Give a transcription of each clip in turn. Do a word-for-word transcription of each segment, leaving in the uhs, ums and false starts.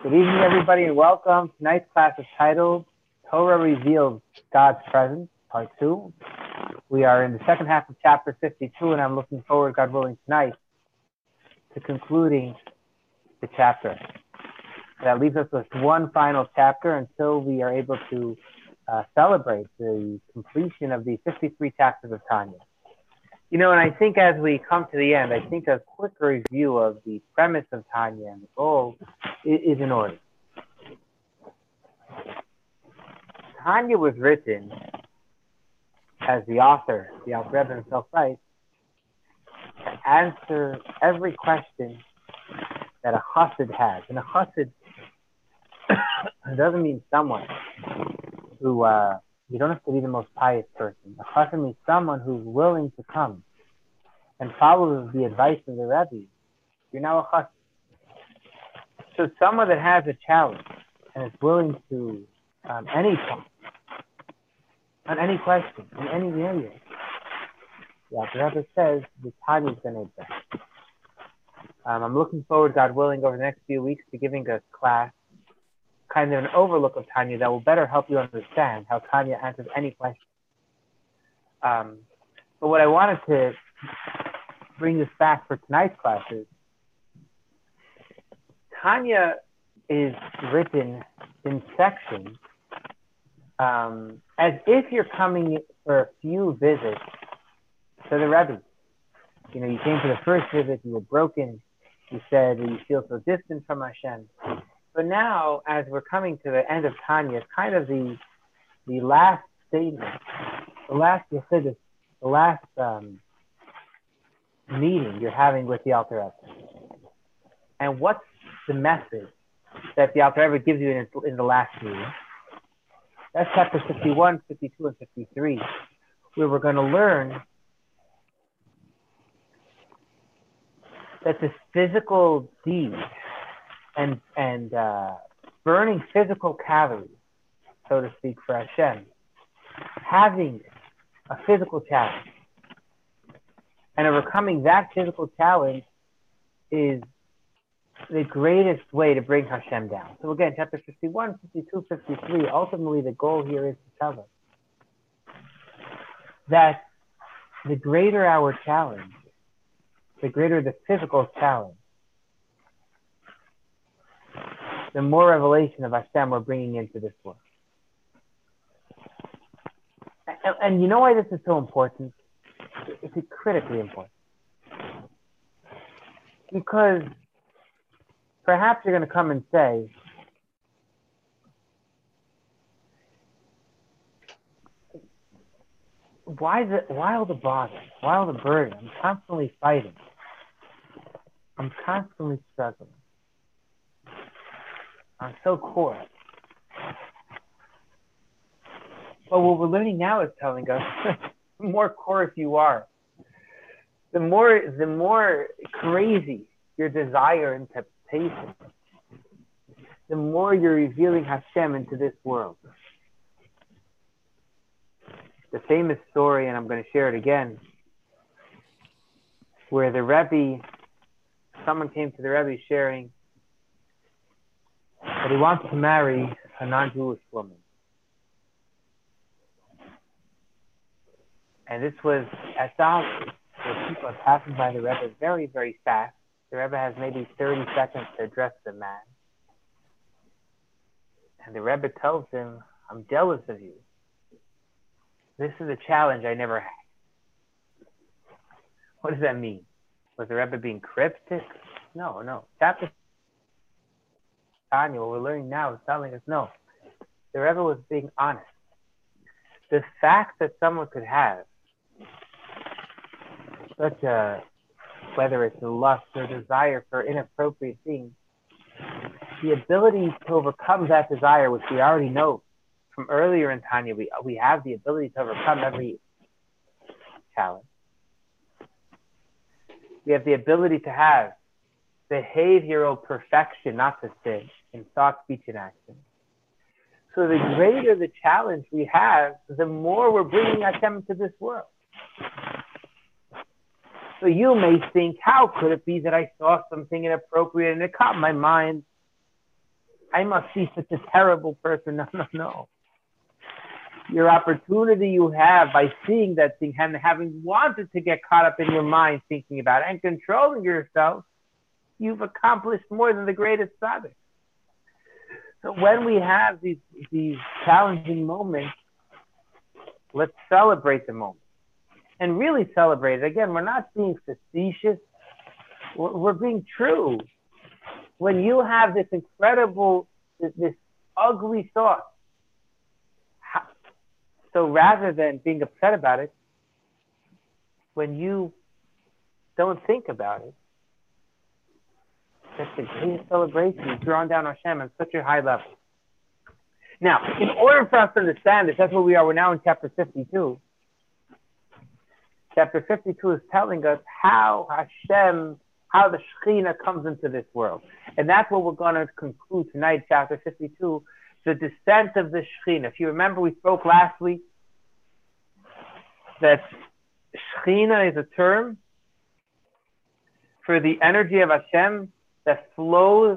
Good evening, everybody, and welcome. Tonight's class is titled Torah Reveals God's Presence, Part two. We are in the second half of Chapter fifty-two, and I'm looking forward, God willing, tonight to concluding the chapter. That leaves us with one final chapter until we are able to uh, celebrate the completion of the fifty-three chapters of Tanya. You know, and I think as we come to the end, I think a quick review of the premise of Tanya and the goal is in order. Tanya was written, as the author, the Alter Rebbe himself writes, to answer every question that a chassid has. And a chassid doesn't mean someone who, uh, you don't have to be the most pious person. A chassid means someone who's willing to come and follows the advice of the Rebbe. You're now a chassid. So someone that has a challenge and is willing to, um, any time, on any question, in any area, yeah, the Rebbe says the time is going to advance. Um, I'm looking forward, God willing, over the next few weeks to giving a class, kind of an overlook of Tanya that will better help you understand how Tanya answers any question. Um, but what I wanted to bring this back for tonight's class is, Tanya is written in sections, um, as if you're coming for a few visits to the Rebbe. You know, you came for the first visit, you were broken, you said you feel so distant from Hashem. But now, as we're coming to the end of Tanya, it's kind of the the last statement, the last Yetzirah, the last um, meeting you're having with the Alter Rebbe. And what's the message that the Alter Rebbe gives you in, in the last meeting? That's chapter fifty-one, fifty-two, and fifty-three, where we're going to learn that this physical deed and and uh, burning physical calories, so to speak, for Hashem, having a physical challenge and overcoming that physical challenge is the greatest way to bring Hashem down. So again, chapter fifty-one, fifty-two, fifty-three, ultimately the goal here is to tell us that the greater our challenge, the greater the physical challenge, the more revelation of Hashem we're bringing into this world. And, and you know why this is so important? It's critically important. Because perhaps you're going to come and say, why the, why all the bother? Why all the burden? I'm constantly fighting. I'm constantly struggling. I'm so core. But what we're learning now is telling us, the more core you are, the more, the more crazy your desire and temptation, the more you're revealing Hashem into this world. The famous story, and I'm going to share it again, where the Rebbe, someone came to the Rebbe sharing that he wants to marry a non-Jewish woman. And this was at Daat, where people are passing by the Rebbe very, very fast. The Rebbe has maybe thirty seconds to address the man. And the Rebbe tells him, I'm jealous of you. This is a challenge I never had. What does that mean? Was the Rebbe being cryptic? No, no. Chapter Tanya, what we're learning now is telling us, no. The Rebbe was being honest. The fact that someone could have such a, whether it's lust or desire for inappropriate things, the ability to overcome that desire, which we already know from earlier in Tanya, we, we have the ability to overcome every challenge. We have the ability to have behavioral perfection, not to sin, in thought, speech, and action. So the greater the challenge we have, the more we're bringing Hashem into this world. So you may think, how could it be that I saw something inappropriate and it caught my mind? I must see such a terrible person. No, no, no. Your opportunity you have by seeing that thing and having wanted to get caught up in your mind thinking about it and controlling yourself, you've accomplished more than the greatest tzaddik. So when we have these these challenging moments, let's celebrate the moment and really celebrate it. Again, we're not being facetious. We're, we're being true. When you have this incredible, this, this ugly thought, how, so rather than being upset about it, when you don't think about it, that's the greatest celebration. You've drawn down Hashem on such a high level. Now, in order for us to understand this, that's where we are. We're now in chapter fifty-two. Chapter fifty-two is telling us how Hashem, how the Shekhinah comes into this world. And that's what we're going to conclude tonight, chapter fifty-two, the descent of the Shekhinah. If you remember, we spoke last week that Shekhinah is a term for the energy of Hashem that flows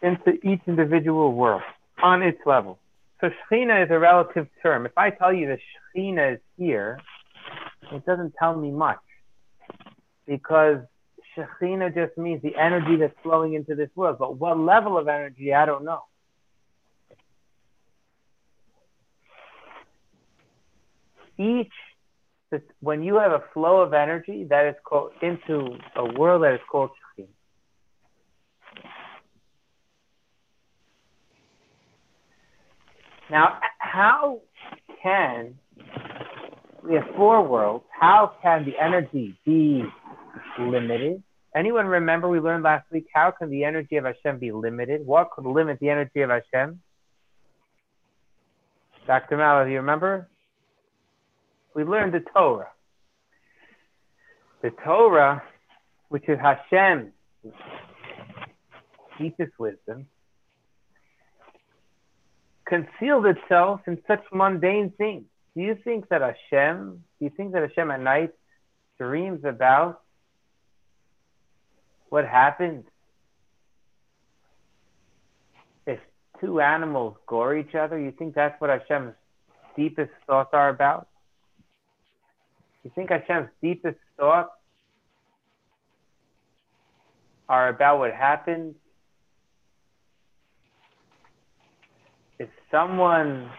into each individual world on its level. So Shekhinah is a relative term. If I tell you that Shekhinah is here, it doesn't tell me much, because Shekhinah just means the energy that's flowing into this world. But what level of energy, I don't know. Each, when you have a flow of energy that is called into a world that is called Shekhinah, now, how can we have four worlds? How can the energy be limited? Anyone remember we learned last week, how can the energy of Hashem be limited? What could limit the energy of Hashem? Doctor Mallow, do you remember? We learned the Torah. The Torah, which is Hashem's deepest wisdom, concealed itself in such mundane things. Do you think that Hashem, do you think that Hashem at night dreams about what happens if two animals gore each other? You think that's what Hashem's deepest thoughts are about? You think Hashem's deepest thoughts are about what happens if someone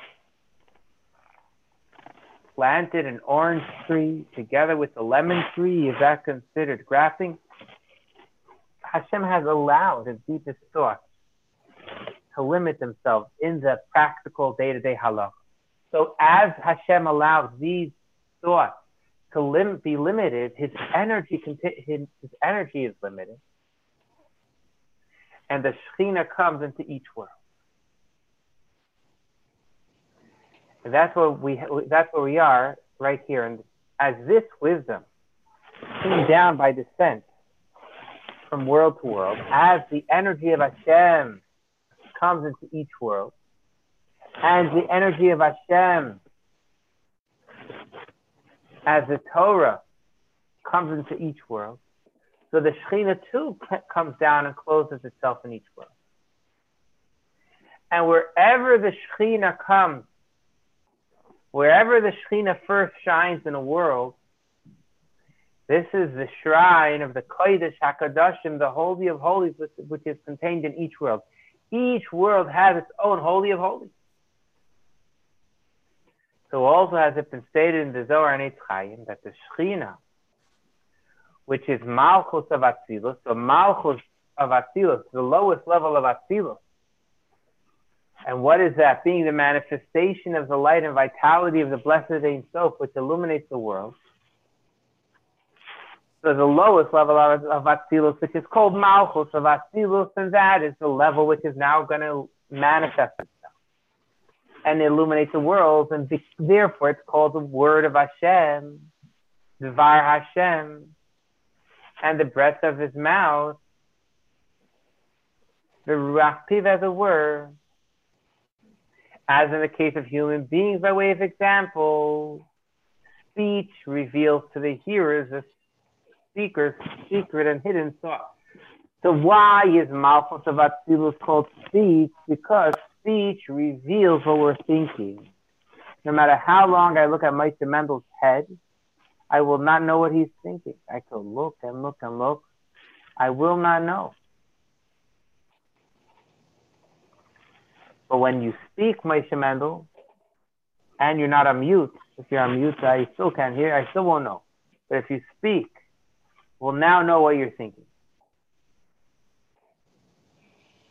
planted an orange tree together with a lemon tree? Is that considered grafting? Hashem has allowed his deepest thoughts to limit themselves in the practical day-to-day halakha. So as Hashem allows these thoughts to lim- be limited, his energy, conti- his, his energy is limited. And the Shekhinah comes into each world. And that's where we that's where we are right here. And as this wisdom came down by descent from world to world, as the energy of Hashem comes into each world, and the energy of Hashem, as the Torah comes into each world, so the Shekhinah too comes down and closes itself in each world. And wherever the Shekhinah comes, wherever the Shekhinah first shines in a world, this is the shrine of the Kodesh HaKadoshim, the Holy of Holies, which is contained in each world. Each world has its own Holy of Holies. So also has it been stated in the Zohar and Eitz Chayim that the Shekhinah, which is Malchus of Atzilus, the Malchus of Atzilus, the lowest level of Atzilus, and what is that? Being the manifestation of the light and vitality of the blessed Ein Sof, which illuminates the world. So the lowest level of, of Atzilus, which is called Malchus of Atzilus, and that is the level which is now going to manifest itself and illuminate the world, and be, therefore it's called the Word of Hashem, Dvar Hashem, and the breath of His mouth, the Ruach as it were. As in the case of human beings, by way of example, speech reveals to the hearers the speaker's secret and hidden thought. So why is Malchus of Atzilus called speech? Because speech reveals what we're thinking. No matter how long I look at Meister Mendel's head, I will not know what he's thinking. I could look and look and look. I will not know. But when you speak, Meister Mendel, and you're not on mute, if you're on mute, I still can't hear, I still won't know. But if you speak, we'll now know what you're thinking.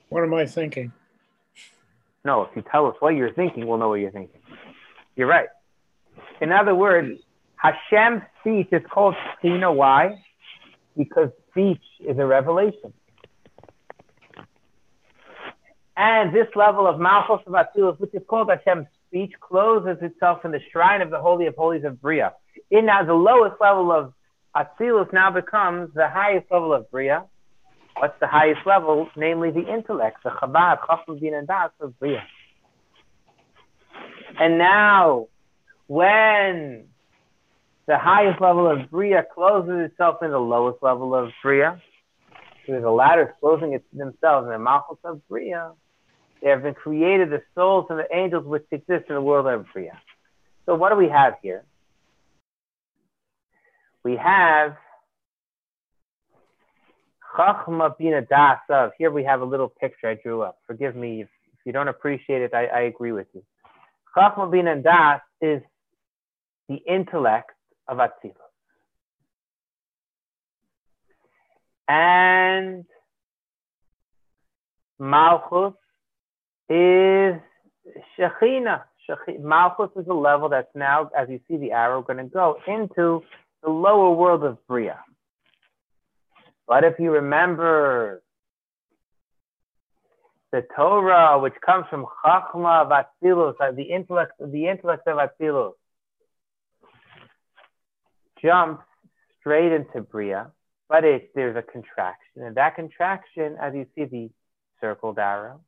What am I thinking? No, if you tell us what you're thinking, we'll know what you're thinking. You're right. In other words, Hashem's speech is called, do you know why? Because speech is a revelation. And this level of Malchus of Atzilus, which is called Hashem's speech, closes itself in the shrine of the Holy of Holies of Bria. It now, the lowest level of Atzilus now becomes the highest level of Bria. What's the highest level? Namely the intellect, the Chabad, Chachma, Binah, and Daat of Bria. And now, when the highest level of Bria closes itself in the lowest level of Bria, so the latter closing it themselves in the Malchus of Bria, there have been created the souls and the angels which exist in the world of Bria. So what do we have here? We have Chachma Binah Das of, here we have a little picture I drew up. Forgive me if, if you don't appreciate it, I, I agree with you. Chachma Binah Das is the intellect of Atzilus. And Malchus is Shekhinah. Shekhinah. Malchus is the level that's now, as you see the arrow, going to go into the lower world of Bria. But if you remember the Torah, which comes from Chachma of Atzilus, the intellect, the intellect of Atzilus, jumps straight into Bria, but it, there's a contraction. And that contraction, as you see the circled arrow,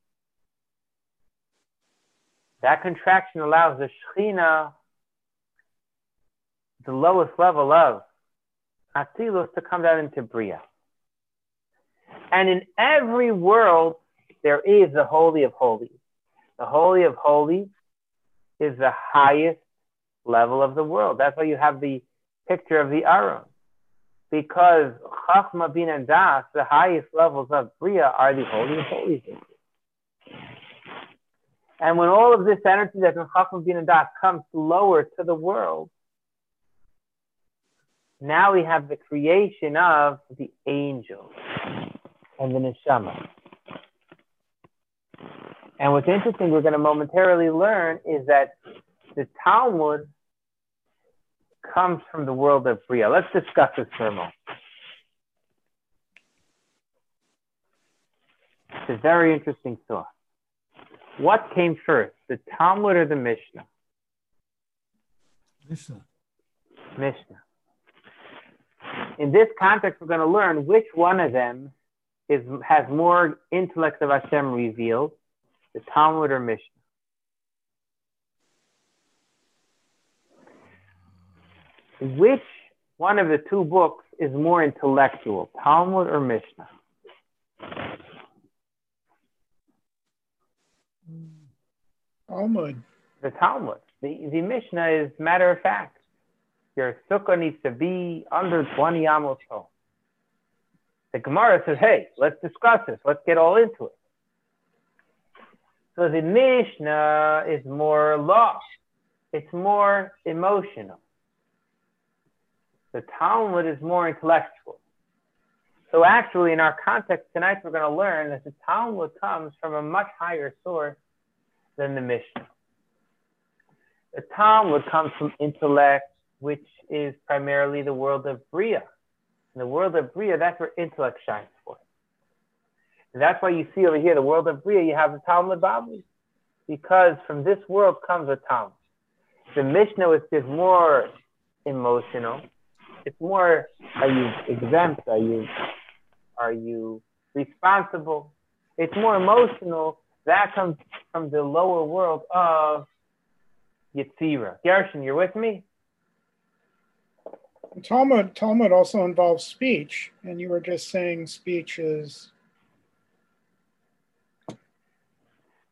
that contraction allows the Shekhinah, the lowest level of Atzilus, to come down into Bria. And in every world, there is the Holy of Holies. The Holy of Holies is the highest level of the world. That's why you have the picture of the Aron. Because Chachma Binah and Das, the highest levels of Bria, are the Holy of Holies. And when all of this energy that's in Chachma Binah and Das comes lower to the world, now we have the creation of the angels and the Neshamah. And what's interesting, we're going to momentarily learn, is that the Talmud comes from the world of Bria. Let's discuss this for a moment. It's a very interesting thought. What came first, the Talmud or the Mishnah? Mishnah. Mishnah. In this context, we're going to learn which one of them is, has more intellect of Hashem revealed, the Talmud or Mishnah. Which one of the two books is more intellectual, Talmud or Mishnah? Talmud. The Talmud. The, the Mishnah is matter of fact. Your sukkah needs to be under twenty amos tall. The Gemara says, hey, let's discuss this. Let's get all into it. So the Mishnah is more law. It's more emotional. The Talmud is more intellectual. So actually, in our context tonight, we're going to learn that the Talmud comes from a much higher source than the Mishnah. The Talmud comes from intellect, which is primarily the world of Bria. In the world of Bria, that's where intellect shines forth. And that's why you see over here, the world of Bria, you have the Talmud Bavli, because from this world comes the Talmud. The Mishnah is just more emotional. It's more, are you exempt? Are you, are you responsible? It's more emotional. That comes from the lower world of Yetzirah. Gershon, you're with me? Talmud, Talmud also involves speech, and you were just saying speech is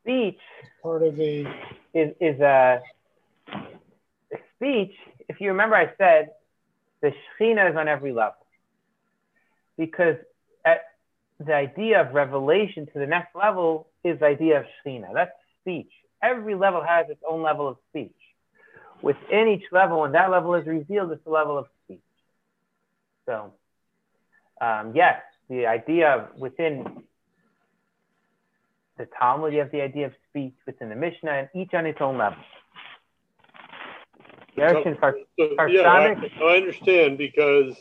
speech part of the is is a speech. If you remember, I said the Shekhinah is on every level, because at the idea of revelation to the next level is the idea of Shekhinah. That's speech. Every level has its own level of speech. Within each level, when that level is revealed, it's the level of speech. So, um, yes, the idea of within the Talmud, you have the idea of speech within the Mishnah, and each on its own level. So, so, yeah, I, I understand because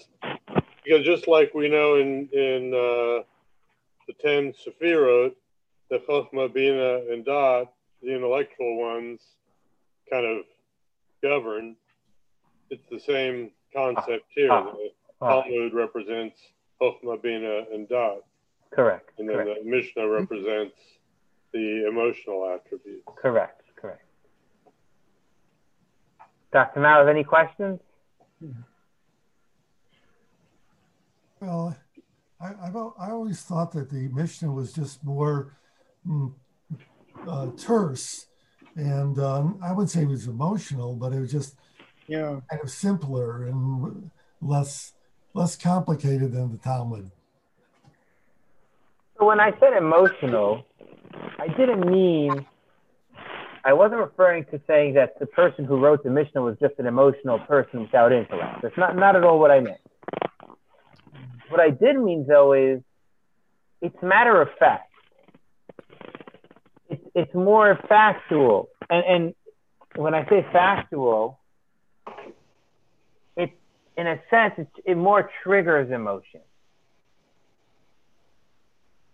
because just like we know in in uh, the ten Sephirot, the Chachma, Binah, and Daat, the intellectual ones kind of govern. It's the same concept here. Ah, the ah, Talmud ah. represents Chachma, Binah, and Daat. Correct. And then correct. the Mishnah represents the emotional attributes. Correct. Correct. Doctor Malov, any questions? Well, I, I've, I always thought that the Mishnah was just more mm, uh, terse, and um, I wouldn't say it was emotional, but it was just yeah. kind of simpler and less less complicated than the Talmud. So when I said emotional, I didn't mean. I wasn't referring to saying that the person who wrote the Mishnah was just an emotional person without intellect. That's not, not at all what I meant. What I did mean, though, is it's matter of fact. It's, it's more factual. And, and when I say factual, it, in a sense, it, it more triggers emotion.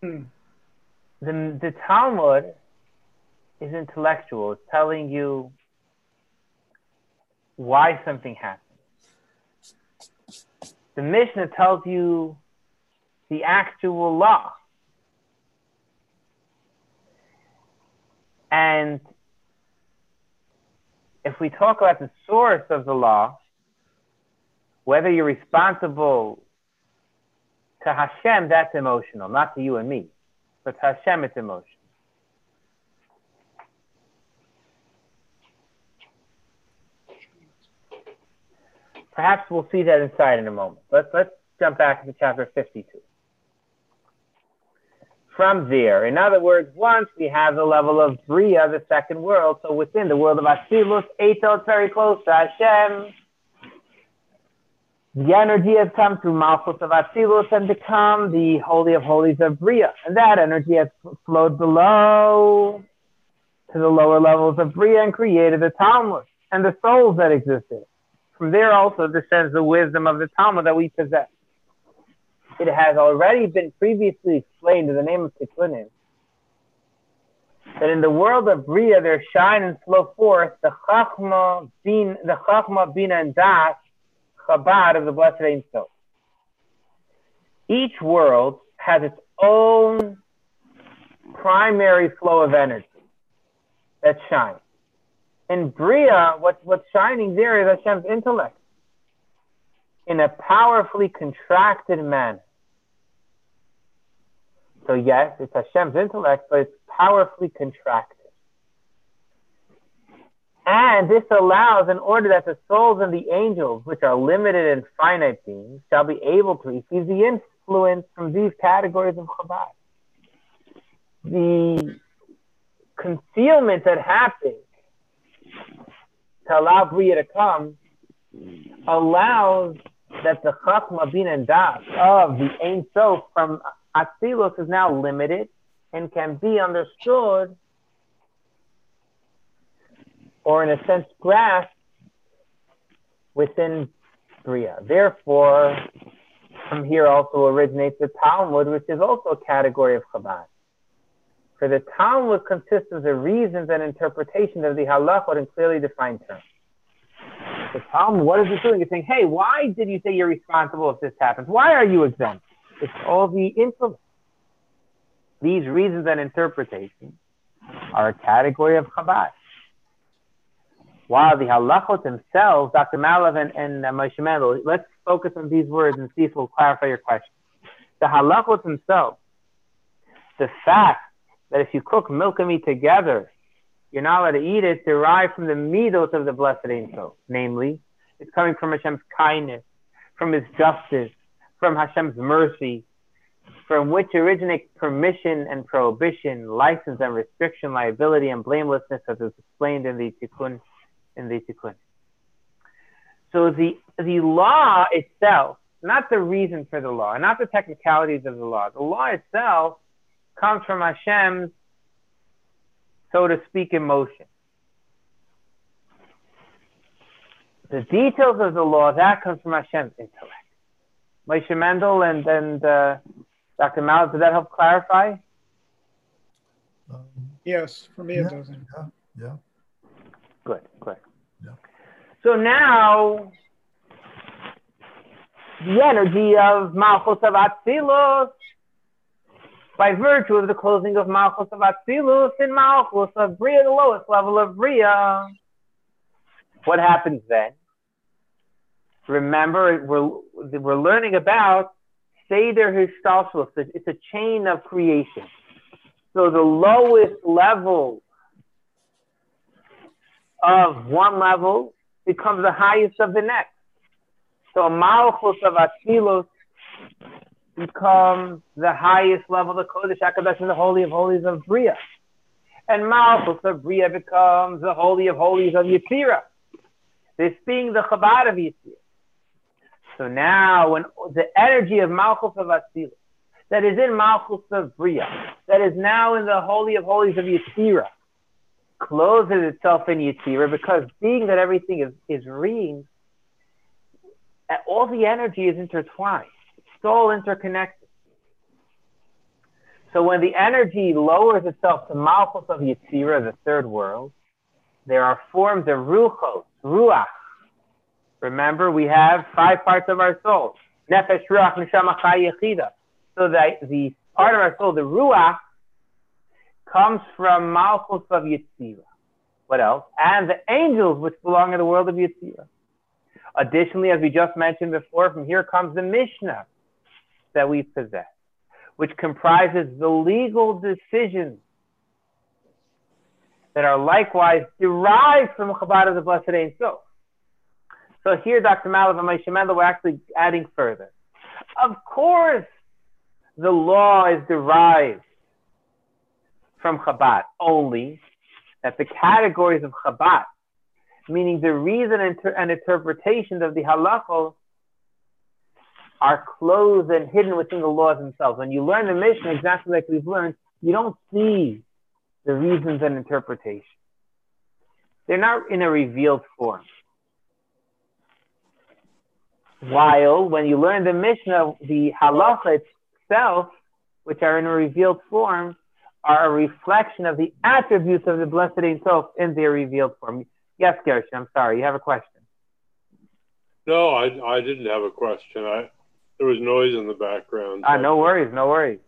The, the Talmud is intellectual. It's telling you why something happened. The Mishnah tells you the actual law. And if we talk about the source of the law, whether you're responsible to Hashem, that's emotional, not to you and me. But to Hashem, it's emotional. Perhaps we'll see that inside in a moment. Let's, let's jump back to chapter fifty-two. From there, in other words, once we have the level of Bria, the second world, so within the world of Atzilus, Eto, it's very close to Hashem. The energy has come through Malchus of Atzilus and become the Holy of Holies of Bria. And that energy has flowed below to the lower levels of Bria and created the Talmud and the souls that existed. From there also descends the wisdom of the Talmud that we possess. It has already been previously explained in the name of Tikunim that in the world of Bria there shine and flow forth the Chachma, Bin, the Chachma, Binah, and Daat, Chabad of the Blessed Ein Sof. Each world has its own primary flow of energy that shines. In Bria, what, what's shining there is Hashem's intellect in a powerfully contracted manner. So yes, it's Hashem's intellect, but it's powerfully contracted. And this allows, in order that the souls and the angels, which are limited and finite beings, shall be able to receive the influence from these categories of Chabad. The concealment that happens to allow Bria to come allows that the Chachma, Binah, and Daat of the Ein Sof from Atzilus is now limited and can be understood, or in a sense grasped, within Bria. Therefore, from here also originates the Talmud, which is also a category of Chabad. For the Talmud consists of the reasons and interpretations of the Halakhot in clearly defined terms. The Talmud, what is it doing? It's saying, hey, why did you say you're responsible if this happens? Why are you exempt? It's all the influence. These reasons and interpretations are a category of Chabad. While the Halakhot themselves, Doctor Malav and, and uh, Moshe Mendel, let's focus on these words and see if we'll clarify your question. The Halakhot themselves, the fact that if you cook milk and meat together, you're not allowed to eat it, derived from the Midos of the Blessed Ein Sof. Namely, it's coming from Hashem's kindness, from His justice, from Hashem's mercy, from which originate permission and prohibition, license and restriction, liability and blamelessness, as is explained in the Tikun, in the Tikun. So the the law itself, not the reason for the law, and not the technicalities of the law. The law itself comes from Hashem's, so to speak, emotion. The details of the law, that comes from Hashem's intellect. Moshe Mendel and and uh, Doctor Malik, did that help clarify? Um, yes, for me yeah, it doesn't. Yeah, yeah. Good, good. Yeah. So now, the energy of Malchus of Atzilus, by virtue of the closing of Malchus of Atzilus and Malchus of Bria, the lowest level of Bria, what happens then? Remember, we're, we're learning about Seder Hishtalshelus. It's a chain of creation. So the lowest level of one level becomes the highest of the next. So Malchus of Atzilus becomes the highest level, the Kodesh HaKadoshim, the Holy of Holies of Bria. And Malchus of Bria becomes the Holy of Holies of Yetzirah. This being the Chabad of Yetzirah. So now, when the energy of Malchus of Atzilus, that is in Malchus of Bria, that is now in the Holy of Holies of Yetzirah, closes itself in Yetzirah, because being that everything is, is reamed, all the energy is intertwined. It's all interconnected. So when the energy lowers itself to Malchus of Yetzirah, the third world, there are forms of Ruchos, Ruach. Remember, we have five parts of our soul. Nefesh, Ruach, Neshamah, Chai, Yechida. So the, the part of our soul, the Ruach, comes from Malchus of Yetzirah. What else? And the angels, which belong in the world of Yetzirah. Additionally, as we just mentioned before, from here comes the Mishnah that we possess, which comprises the legal decisions that are likewise derived from Chabad of the Blessed Ein Sof. So here, Doctor Malik and Moshe Mendel, we're actually adding further. Of course, the law is derived from Chabad, only that the categories of Chabad, meaning the reason inter- and interpretations of the Halakhot, are closed and hidden within the laws themselves. When you learn the Mishnah, exactly like we've learned, you don't see the reasons and interpretation. They're not in a revealed form. While when you learn the Mishnah, the Halakhot itself, which are in a revealed form, are a reflection of the attributes of the Blessed Ein Sof in their revealed form. Yes, Gershon, I'm sorry, you have a question. No, I, I didn't have a question. I, there was noise in the background. So. Ah, no worries, no worries.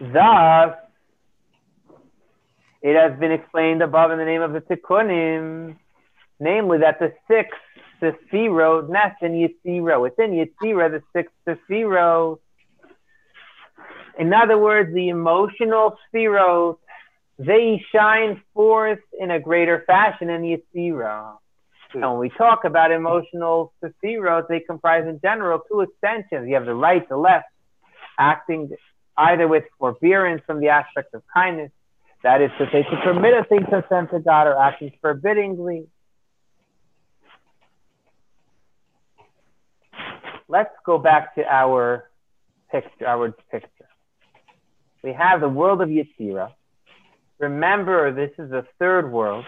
Thus, it has been explained above in the name of the Tikunim, namely that the sixth Sephirot nest in Yetzirah. Within Yetzirah, the sixth Sephirot. In other words, the emotional Sephirot, they shine forth in a greater fashion in Yetzirah. And when we talk about emotional Sephirot, they comprise in general two extensions. You have the right, the left, acting either with forbearance from the aspect of kindness, that is to say, to permit a thing to send to God, or acting forbiddingly. Let's go back to our picture. Our picture. We have the world of Yetzirah. Remember, this is the third world.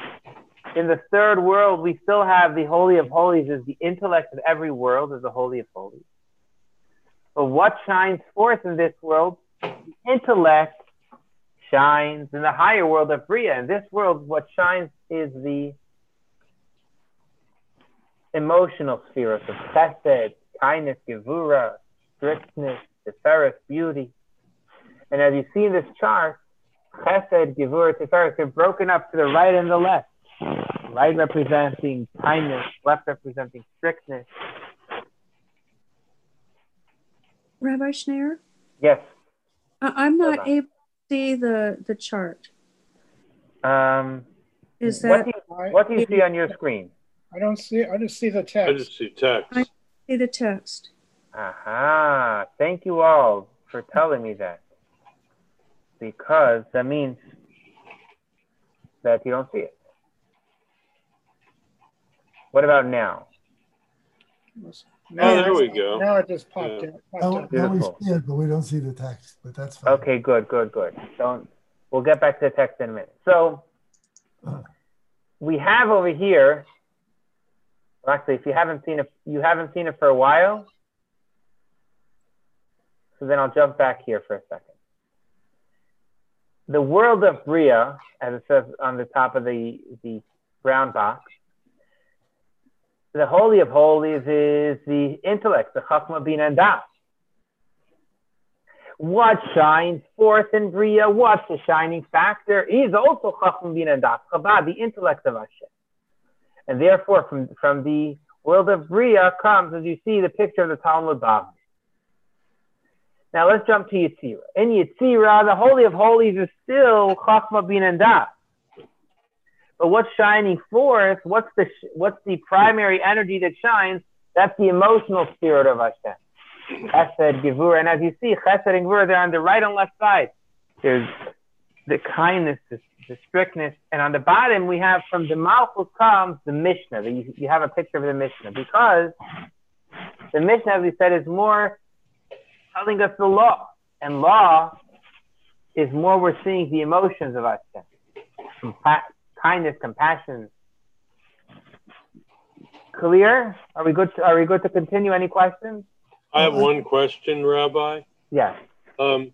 In the third world, we still have the Holy of Holies, is the intellect of every world, is the Holy of Holies. But what shines forth in this world? The intellect shines in the higher world of Bria. In this world, what shines is the emotional sphere of Chesed, kindness, Gevurah, strictness, Tiferet, beauty. And as you see in this chart, Chesed, Gevurah, Tiferet, they're broken up to the right and the left. Right representing kindness, left representing strictness. Rabbi Schneer? Yes. I'm not able see the, the chart? Um, is that what do, you, what do you see on your screen? I don't see. I just see the text. I just see text. I see the text. Aha! Thank you all for telling me that, because that means that you don't see it. What about now? Now oh, there we go. Now it just popped yeah. in. Now, now we see it, but we don't see the text. But that's fine. Okay. Good. Good. Good. Don't. We'll get back to the text in a minute. So we have over here. Well, actually, if you haven't seen it, you haven't seen it for a while. So then I'll jump back here for a second. The world of Bria, as it says on the top of the, the brown box, the Holy of Holies is the intellect, the Chachma, Binah, and Daat. What shines forth in Bria? What's the shining factor? Is also Chachma, Binah, and Daat, Chabad, the intellect of Hashem. And therefore, from, from the world of Bria comes, as you see, the picture of the Talmud Bavli. Now let's jump to Yetzirah. In Yetzirah, the Holy of Holies is still Chachma, Binah, and Daat. But what's shining forth? What's the what's the primary energy that shines? That's the emotional spirit of Hashem. Chesed, Gevurah, and as you see, Chesed and Gevurah, they're on the right and left side. There's the kindness, the, the strictness, and on the bottom we have from the Malchus comes the Mishnah. You, you have a picture of the Mishnah because the Mishnah, as we said, is more telling us the law, and law is more we're seeing the emotions of Hashem. Compa- kindness, compassion. Clear? Are we good? To, are we good to continue? Any questions? I have one question, Rabbi. Yes. Um,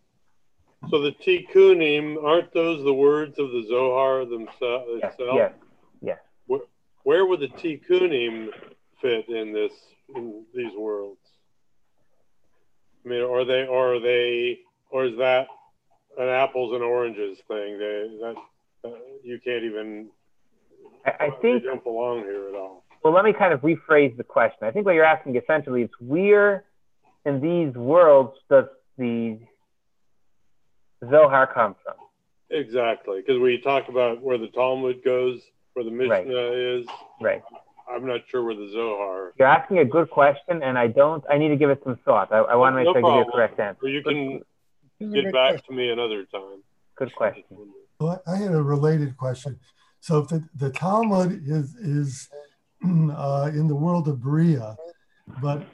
so the Tikunim, aren't those the words of the Zohar themselves? Yes. Yes. Yes. Where, where would the Tikunim fit in this? In these worlds? I mean, are they, or are they, or is that an apples and oranges thing? They, that uh, you can't even. I, I think don't belong here at all. Well, let me kind of rephrase the question. I think what you're asking essentially is, where in these worlds does the Zohar come from? Exactly, because we talk about where the Talmud goes, where the Mishnah right. is. Right. I'm not sure where the Zohar. You're asking a good question, and I don't. I need to give it some thought. I, I want to make no sure problem. I give you a correct answer. Or you can good, get back question. to me another time. Good question. Well, I had a related question. So, if the, the Talmud is is uh, in the world of Bria, but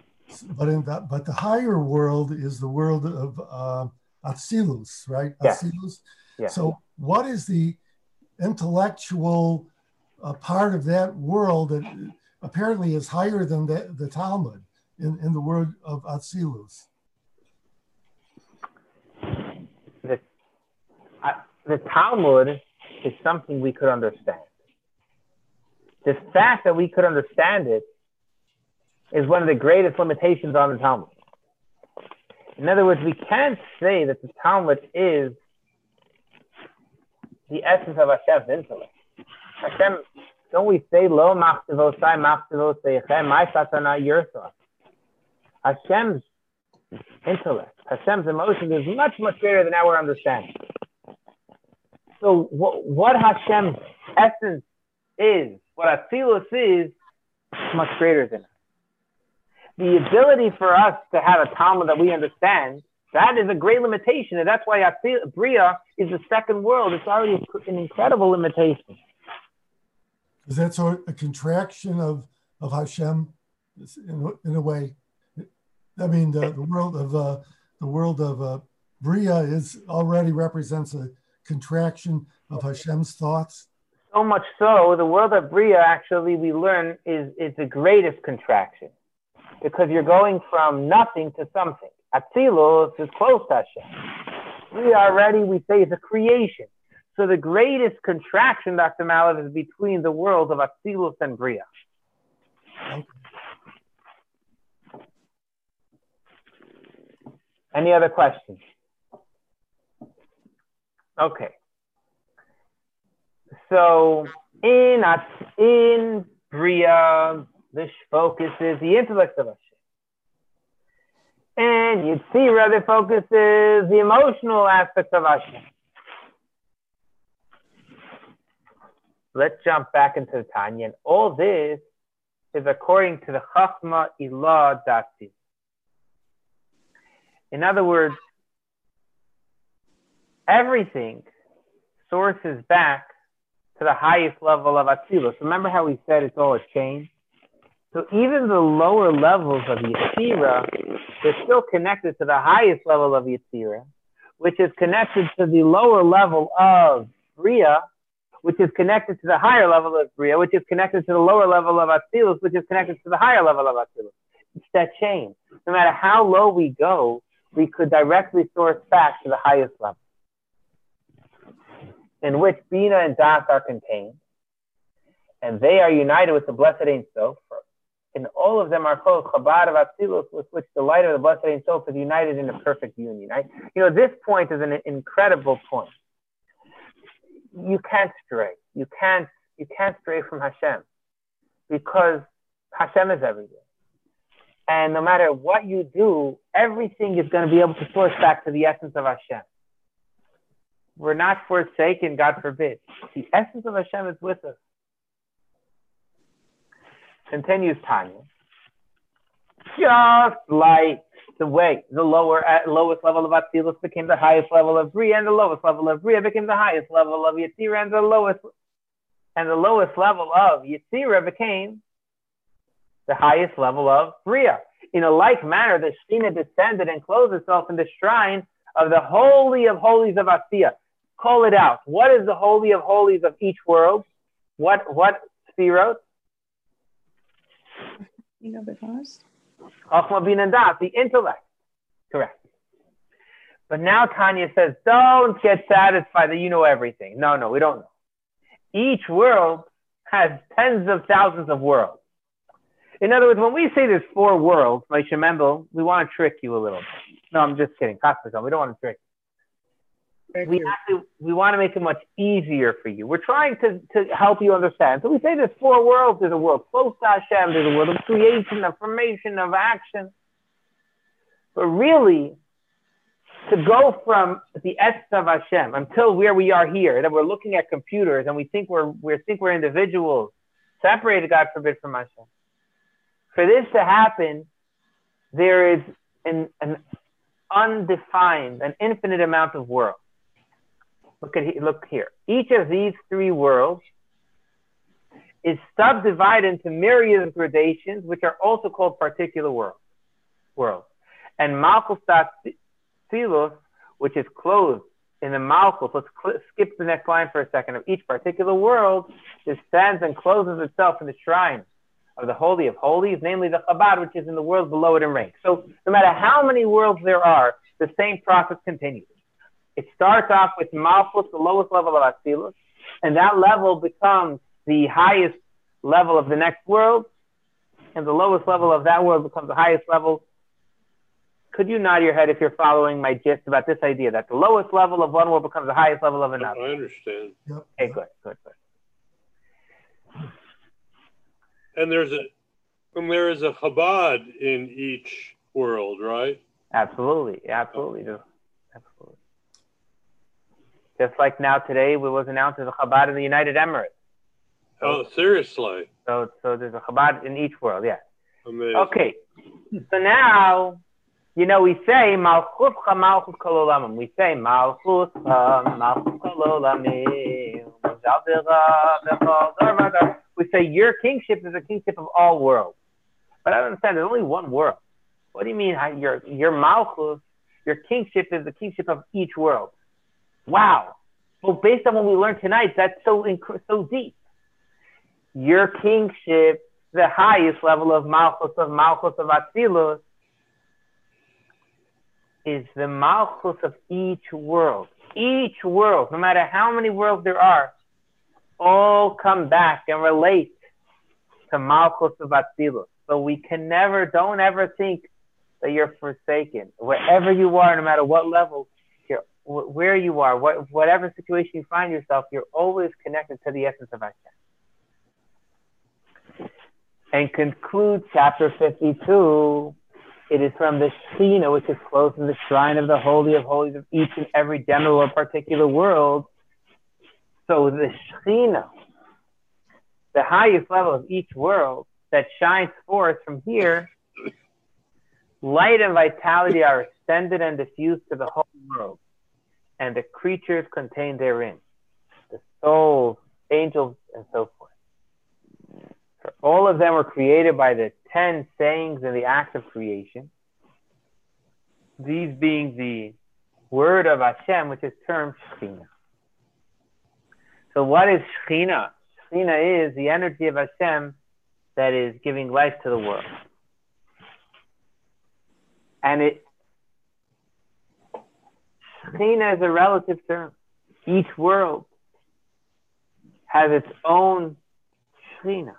but in that but the higher world is the world of uh, Atzilus, right? Yeah. Atzilus. Yeah. So, what is the intellectual a part of that world that apparently is higher than the, the Talmud in, in the world of Atzilus? The, uh, the Talmud is something we could understand. The fact that we could understand it is one of the greatest limitations on the Talmud. In other words, we can't say that the Talmud is the essence of Hashem's intellect. Hashem, don't we say, Lo machtivosai machtivoseichem, my thoughts are not your thoughts. Hashem's intellect, Hashem's emotions is much, much greater than our understanding. So what, what Hashem's essence is, what Atzilus is, is much greater than us. The ability for us to have a Talmud that we understand, that is a great limitation, and that's why Atzil- Bria is the second world. It's already an incredible limitation. Is that sort of a contraction of, of Hashem, in, in a way? I mean, the, the world of uh, the world of uh, Bria is already represents a contraction of Hashem's thoughts. So much so, the world of Bria, actually, we learn is is the greatest contraction, because you're going from nothing to something. Atzilus is close to Hashem. We already we say it's a creation. So the greatest contraction, Doctor Malev, is between the worlds of Atzilus and Bria. Any other questions? Okay. So in in Bria, this focus is the intellect of Hashem. And Yetzirah, the focus is the emotional aspect of Hashem. let's jump back into the Tanya. And all this is according to the Chachma Ilah Dati. In other words, everything sources back to the highest level of Atzilus. Remember how we said it's all a chain? So even the lower levels of Yetzirah, they're still connected to the highest level of Yetzirah, which is connected to the lower level of Bria, which is connected to the higher level of Bria, which is connected to the lower level of Atzilus, which is connected to the higher level of Atzilus. It's that chain. No matter how low we go, we could directly source back to the highest level, in which Binah and Daat are contained, and they are united with the Blessed Ein Sof, and all of them are called Chabad of Atzilus, with which the light of the Blessed Ein Sof is united in a perfect union. I, you know, this point is an incredible point. You can't stray. You can't, you can't stray from Hashem, because Hashem is everywhere. And no matter what you do, everything is going to be able to source back to the essence of Hashem. We're not forsaken, God forbid. The essence of Hashem is with us. Continues Tanya. Just like the way the lower, lowest level of Atzilus became the highest level of Bria, and the lowest level of Bria became the highest level of Yetzirah, and the lowest and the lowest level of Yetzirah became the highest level of Bria. In a like manner, the Shekhinah descended and clothed herself in the shrine of the Holy of Holies of Asiya. Call it out. What is the Holy of Holies of each world? What, what, Sephirot? You know, the cause? Chachma, Binah, and Daat, the intellect. Correct. But now Tanya says, don't get satisfied that you know everything. No, no, we don't know. Each world has tens of thousands of worlds. In other words, when we say there's four worlds, like Shemendel, we want to trick you a little bit. No, I'm just kidding. We don't want to trick you. We, actually, we want to make it much easier for you. We're trying to, to help you understand. So we say there's four worlds. There's a world close to Hashem. There's a world of creation, of formation, of action. But really, to go from the essence of Hashem until where we are here, that we're looking at computers and we think we're, we think we're individuals, separated, God forbid, from Hashem. For this to happen, there is an, an undefined, an infinite amount of worlds. Look at look here. Each of these three worlds is subdivided into myriad gradations, which are also called particular worlds. Worlds. And Malchus Atzilus, which is clothed in the Malchus. Let's cl- skip the next line for a second. Of each particular world, it stands and closes itself in the shrine of the Holy of Holies, namely the Chabad, which is in the world below it in rank. So no matter how many worlds there are, the same process continues. It starts off with Malchus, the lowest level of Atzilus, and that level becomes the highest level of the next world, and the lowest level of that world becomes the highest level. Could you nod your head if you're following my gist about this idea, that the lowest level of one world becomes the highest level of another? I understand. Okay, good, good, good. And there's a, and there is a Chabad in each world, right? Absolutely, absolutely, okay. absolutely. Just like now today, it was announced as a Chabad in the United Emirates. So, oh, seriously? So, so there's a Chabad in each world, yeah. Amazing. Okay, so now, you know, we say Malchus ha Malchus kol olamim. We say Malchus ha Malchus kol olamim. We say your kingship is a kingship of all worlds. But I don't understand, there's only one world. What do you mean your, your Malchus, your kingship is the kingship of each world? Wow. Well, based on what we learned tonight, that's so inc- so deep. Your kingship, the highest level of Malchus, of Malchus, of Atzilus, is the Malchus of each world. Each world, no matter how many worlds there are, all come back and relate to Malchus of Atzilus. So we can never, don't ever think that you're forsaken. Wherever you are, no matter what level, you're, where you are, what, whatever situation you find yourself, you're always connected to the essence of Hashem. And conclude chapter fifty-two. It is from the Shekhinah, which is closed in the shrine of the Holy of Holies of each and every general or particular world. So the Shekhinah the highest level of each world that shines forth from here, light and vitality are extended and diffused to the whole world, and the creatures contained therein, the souls, angels, and so forth. For all of them were created by the ten sayings and the act of creation, these being the word of Hashem, which is termed Shekhinah. So what is Shekhinah? Shekhinah is the energy of Hashem that is giving life to the world. And it, Shekhinah is a relative term. Each world has its own Shekhinah.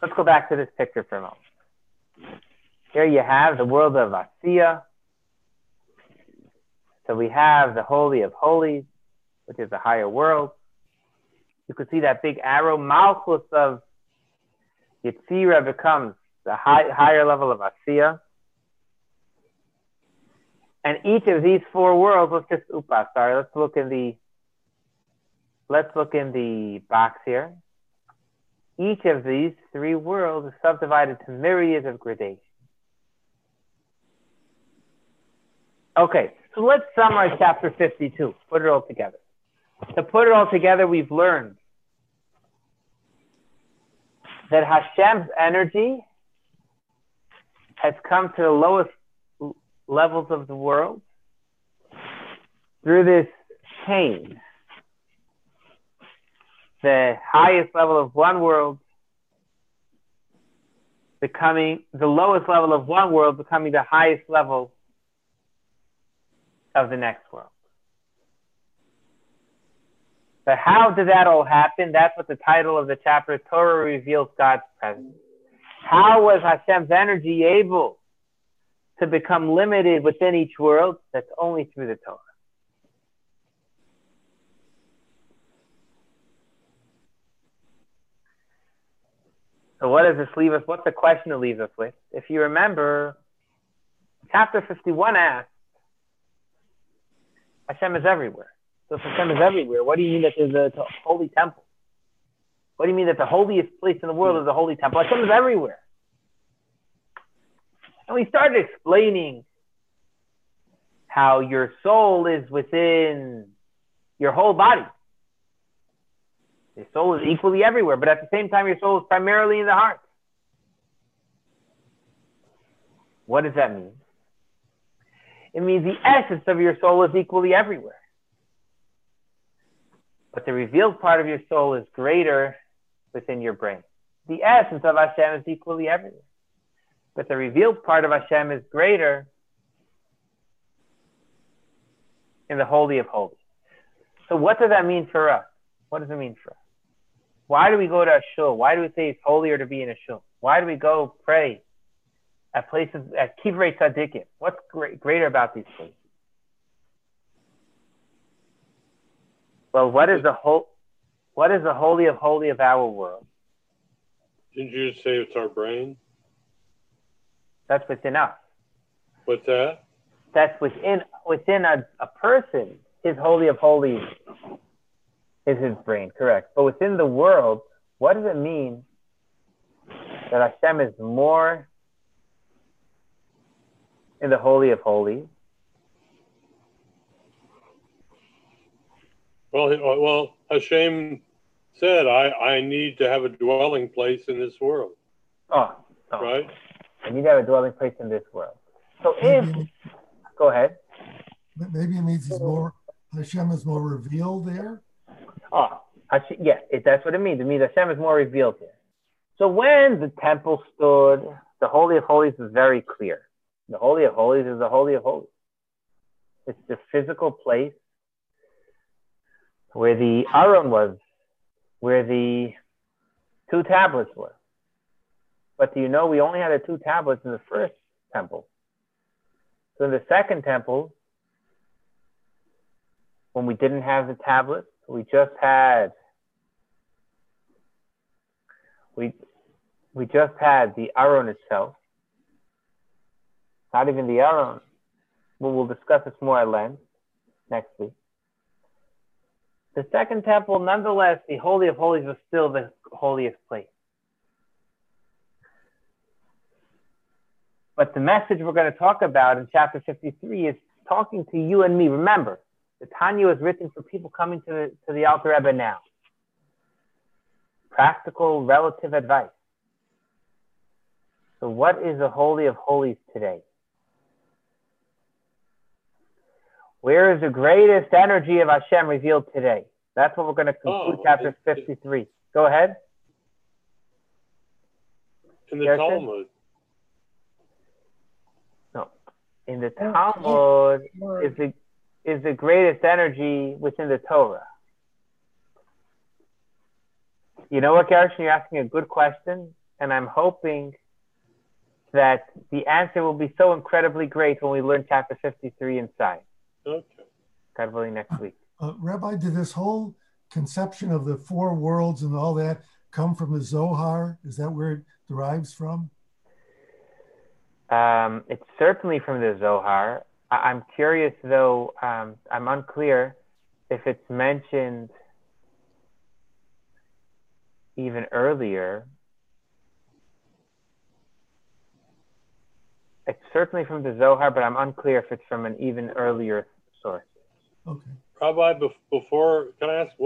Let's go back to this picture for a moment. Here you have the world of Asiya. So we have the Holy of Holies, which is the higher world. You can see that big arrow. Malchus of Yetzirah becomes the high, higher level of Asiya. And each of these four worlds, let's just upa, sorry, let's look in the let's look in the box here. Each of these three worlds is subdivided to myriads of gradations. Okay, so let's summarize chapter fifty-two, put it all together. To put it all together, we've learned that Hashem's energy has come to the lowest levels of the world through this chain. The highest level of one world becoming, the lowest level of one world becoming the highest level of the next world. But how did that all happen? That's what the title of the chapter, Torah Reveals God's Presence. How was Hashem's energy able to become limited within each world? That's only through the Torah. So what does this leave us? What's the question it leaves us with? If you remember, chapter fifty-one asks, Hashem is everywhere. So if Hashem is everywhere, what do you mean that there's a holy temple? What do you mean that the holiest place in the world is the holy temple? Hashem is everywhere. And we started explaining how your soul is within your whole body. Your soul is equally everywhere, but at the same time, your soul is primarily in the heart. What does that mean? It means the essence of your soul is equally everywhere. But the revealed part of your soul is greater within your brain. The essence of Hashem is equally everywhere. But the revealed part of Hashem is greater in the Holy of Holies. So what does that mean for us? What does it mean for us? Why do we go to a shul? Why do we say it's holier to be in a shul? Why do we go pray at places, at Tiferet Tzadikim? What's great, greater about these places? Well, what is the whole, what is the holy of holy of our world? Didn't you just say it's our brain? That's within us. What's that? That's within within a, a person. His holy of holies is his brain, correct? But within the world, what does it mean that Hashem is more in the Holy of Holies? Well, well, Hashem said, "I I need to have a dwelling place in this world." Oh, oh. Right. I need to have a dwelling place in this world. So if, go ahead. Maybe it means he's more. Hashem is more revealed there. Oh, Hashem, yeah, it, that's what it means. It means Hashem is more revealed here. So when the temple stood, the Holy of Holies is very clear. The Holy of Holies is the Holy of Holies. It's the physical place where the Aron was, where the two tablets were. But do you know we only had the two tablets in the first temple? So in the second temple, when we didn't have the tablets, We just had we we just had the Aron itself. Not even the Aron. But we'll discuss this more at length next week. The second temple, nonetheless, the Holy of Holies was still the holiest place. But the message we're going to talk about in chapter fifty-three is talking to you and me. Remember, the Tanya is written for people coming to the, to the Alter Rebbe now. Practical, relative advice. So what is the Holy of Holies today? Where is the greatest energy of Hashem revealed today? That's what we're going to conclude oh, chapter it, fifty-three. It, Go ahead. In the Harrison? Talmud. No. In the Talmud is the, is the greatest energy within the Torah. You know what, Gershon? You're asking a good question, and I'm hoping that the answer will be so incredibly great when we learn chapter fifty-three inside. Okay. God willing, next week. Uh, uh, Rabbi, did this whole conception of the four worlds and all that come from the Zohar? Is that where it derives from? Um, it's certainly from the Zohar. I I'm curious, though, um, I'm unclear if it's mentioned even earlier. It's certainly from the Zohar, but I'm unclear if it's from an even earlier source. Okay. Rabbi, before, can I ask